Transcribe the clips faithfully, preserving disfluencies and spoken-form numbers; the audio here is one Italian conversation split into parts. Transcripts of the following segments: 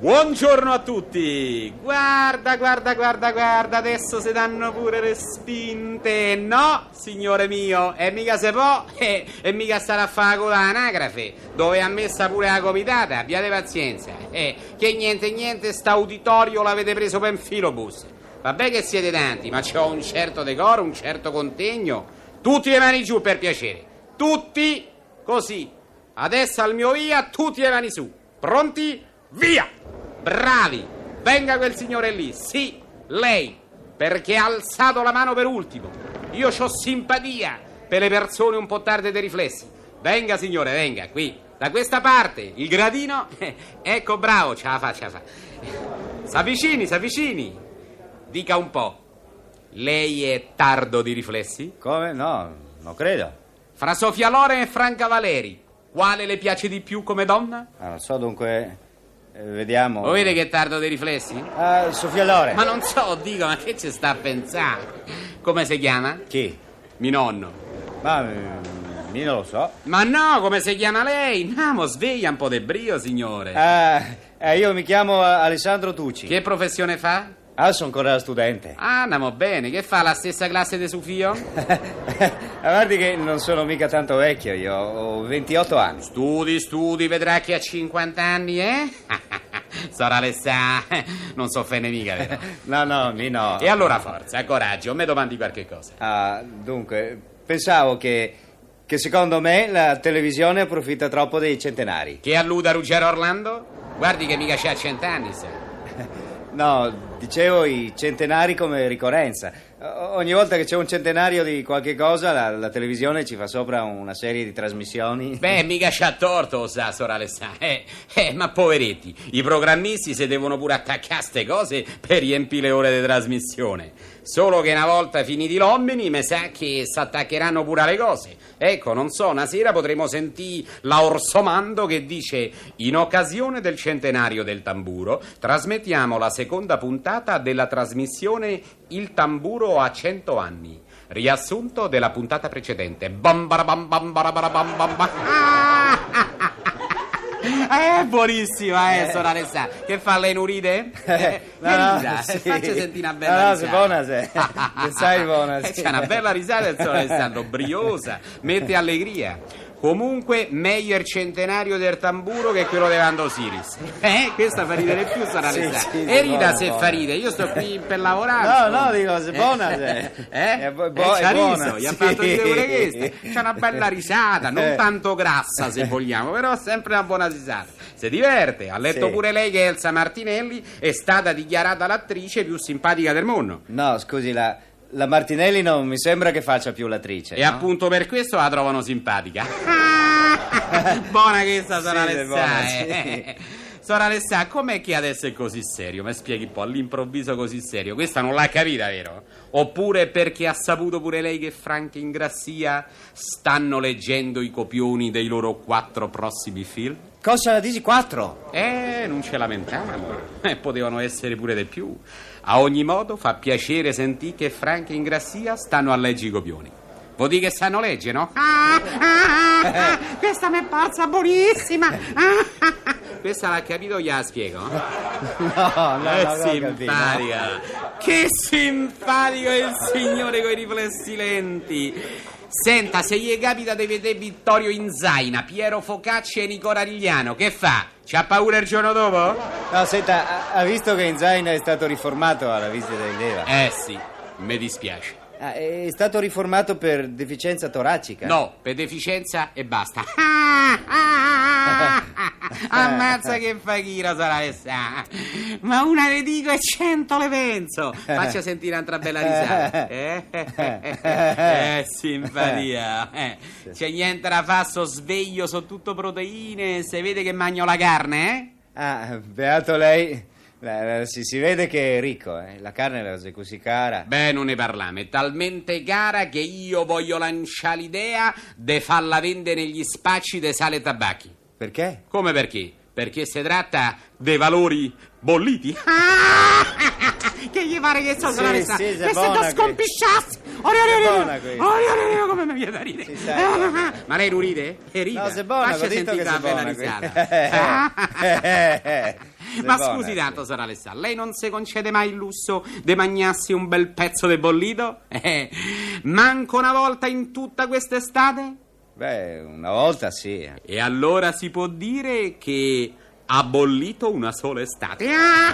Buongiorno a tutti! Guarda, guarda, guarda, guarda, adesso si danno pure le spinte, no, signore mio? E mica se può, e, e mica stare a fare con l'anagrafe, dove ha messa pure la comitata, abbiate pazienza, eh, che niente, niente, st'auditorio l'avete preso per un filobus. Vabbè che siete tanti, ma c'ho un certo decoro, un certo contegno, tutti le mani giù per piacere, tutti così, adesso al mio via, tutti le mani su, pronti? Via! Bravi! Venga quel signore lì, sì, lei, perché ha alzato la mano per ultimo. Io c'ho simpatia per le persone un po' tarde dei riflessi. Venga signore, venga, qui, da questa parte, il gradino, eh, ecco, bravo, ce la fa, ce la fa. S'avvicini, s'avvicini. Dica un po', lei è tardo di riflessi? Come? No, non credo. Fra Sofia Loren e Franca Valeri, quale le piace di più come donna? Ah, non so, dunque... Vediamo. Lo vede che è tardo dei riflessi? Uh, Sofia Loren. Ma non so, dico, ma che ci sta a pensare? Come si chiama? Chi? Mi nonno. Ma uh, io non lo so. Ma no, come si chiama lei? Namo, sveglia un po' de brio, signore. Uh, eh, io mi chiamo Alessandro Tucci. Che professione fa? Ah, sono ancora studente. Ah, andiamo bene. Che fa, la stessa classe di suo figlio? Guardi che non sono mica tanto vecchio, io ho ventotto anni. Studi, studi, vedrà che a cinquanta anni, eh? Sorale sa, non so fene mica, vero? No, no, mi no. E allora forza, coraggio, mi domandi qualche cosa. Ah, dunque, pensavo che, che secondo me la televisione approfitta troppo dei centenari. Che alluda Ruggero Orlando? Guardi che mica c'ha cent'anni, sa. No, dicevo i centenari come ricorrenza. Ogni volta che c'è un centenario di qualche cosa, la, la televisione ci fa sopra una serie di trasmissioni. Beh, mica c'ha torto, sa, sorale sa. Eh, eh, ma poveretti, i programmisti se devono pure attaccare queste cose per riempire le ore di trasmissione. Solo che una volta finiti l'omini, mi sa che s'attaccheranno pure alle cose. Ecco, non so, una sera potremo sentire la Orsomando che dice: in occasione del centenario del tamburo, trasmettiamo la seconda puntata della trasmissione Il tamburo a cento anni, riassunto della puntata precedente. Bam barabam bam barabam bam bam. Ah! Eh, buonissima, eh, sorale sa. Che fa, le nuride? Eh, no, no, sì. Faccia sentire una bella no, risata. No, buona, se sai buona. C'è una bella risata del sorale Sandro, briosa, mette allegria. Comunque, meglio il centenario del tamburo che quello di Vandosiris. Eh? Questa fa ridere più, sarà sì, sì, e rida se fa ridere, io sto qui per lavorare. No, no, dico, se buona, eh? Eh? È bu- bu- eh, c'ha riso, gli sì. Ha fatto ridere pure questa. C'è una bella risata, non tanto grassa se vogliamo, però sempre una buona risata. Si diverte, ha letto sì. Pure lei che Elsa Martinelli è stata dichiarata l'attrice più simpatica del mondo. No, scusi, la... La Martinelli non mi sembra che faccia più l'attrice. E no? Appunto per questo la trovano simpatica. Buona che sta, Sora sì, Alessà. Sì. Sora Alessà, com'è che adesso è così serio? Mi spieghi un po', all'improvviso così serio. Questa non l'ha capita, vero? Oppure perché ha saputo pure lei che Frank e Ingrassia stanno leggendo i copioni dei loro quattro prossimi film? Cosa la dici, quattro? Eh, non ce lamentavamo. Eh, potevano essere pure di più. A ogni modo, fa piacere sentire che Frank e Ingrassia stanno a leggere i copioni. Vuol dire che sanno leggere, no? Ah, ah, ah, ah, questa mi è pazza buonissima! Ah, ah, ah. Questa l'ha capito, gliela spiego. No, no, no, è no, simpatica. No, no. Che simpatico è il signore coi riflessi lenti. Senta, se gli capita di vedere Vittorio Inzaina, Piero Focacci e Nicola Arigliano, che fa? C'ha paura il giorno dopo? No, senta, ha visto che Inzaina è stato riformato alla visita in leva? Eh sì, mi dispiace. Ah, è stato riformato per deficienza toracica? No, per deficienza e basta. Ah, ah, ah, ah. Ammazza che faghira, sarà sa. Ma una le dico e cento le penso. Faccia sentire un'altra bella risata. Eh, eh, eh, eh, eh simpatia. Eh. C'è niente da fare, so sveglio, so tutto proteine. Se vede che mangio la carne, eh? Ah, beato lei. Beh, si, si vede che è ricco, eh? La carne la è così cara. Beh, non ne parliamo, è talmente cara che io voglio lanciare l'idea di farla vendere negli spacci di sale e tabacchi. Perché? Come perché? Perché si tratta dei valori bolliti. Ah! Che gli pare che so sulla messa? Sì, se da scompisciasse! Ori, ori, ori, ori, come mi viene da ridere? Ma lei non ride? Che ride? No, se buona, ho detto che se buona qui. Se ma buona, scusi tanto, sì. Sora Alessandra, lei non si concede mai il lusso di mangiarsi un bel pezzo di bollito? Eh, manco una volta in tutta quest'estate? Beh, una volta sì. E allora si può dire che ha bollito una sola estate. Ah,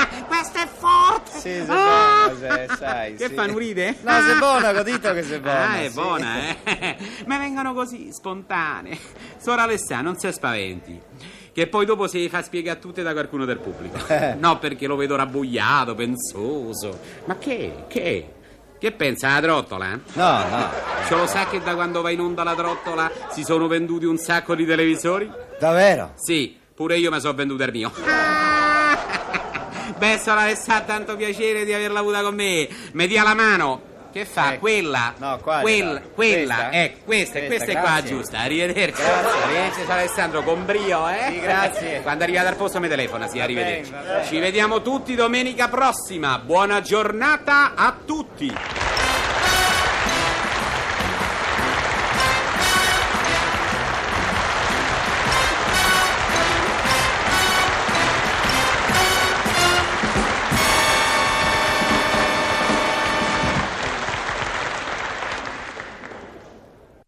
ah, questo è forte! Sì, se ah, buona, se, sai. Che sì. Fa, non ride? No, se è buona, ho detto che se è buona. Ah, è sì. Buona, eh? Ma vengono così, spontanee. Sora Alessandra, non si spaventi. Che poi dopo si fa spiegare tutte da qualcuno del pubblico. No, perché lo vedo rabbugliato, pensoso. Ma che? Che? Che pensa, la trottola? Eh? No, no. Ce lo sa che da quando va in onda la trottola si sono venduti un sacco di televisori? Davvero? Sì, pure io mi sono venduto il mio. Ah! Beh, Sora Alessà, tanto piacere di averla avuta con me. Mi dia la mano. Che fa? Ecco. Quella? No, qua quella, quella, questa? Ecco, questa, questa, questa è qua, giusta. Arrivederci. Grazie, arrivederci, San Alessandro, con brio, eh? Sì, grazie. Quando arrivate al posto mi telefona, sì, arrivederci. Va bene, va bene. Ci vediamo tutti domenica prossima. Buona giornata a tutti.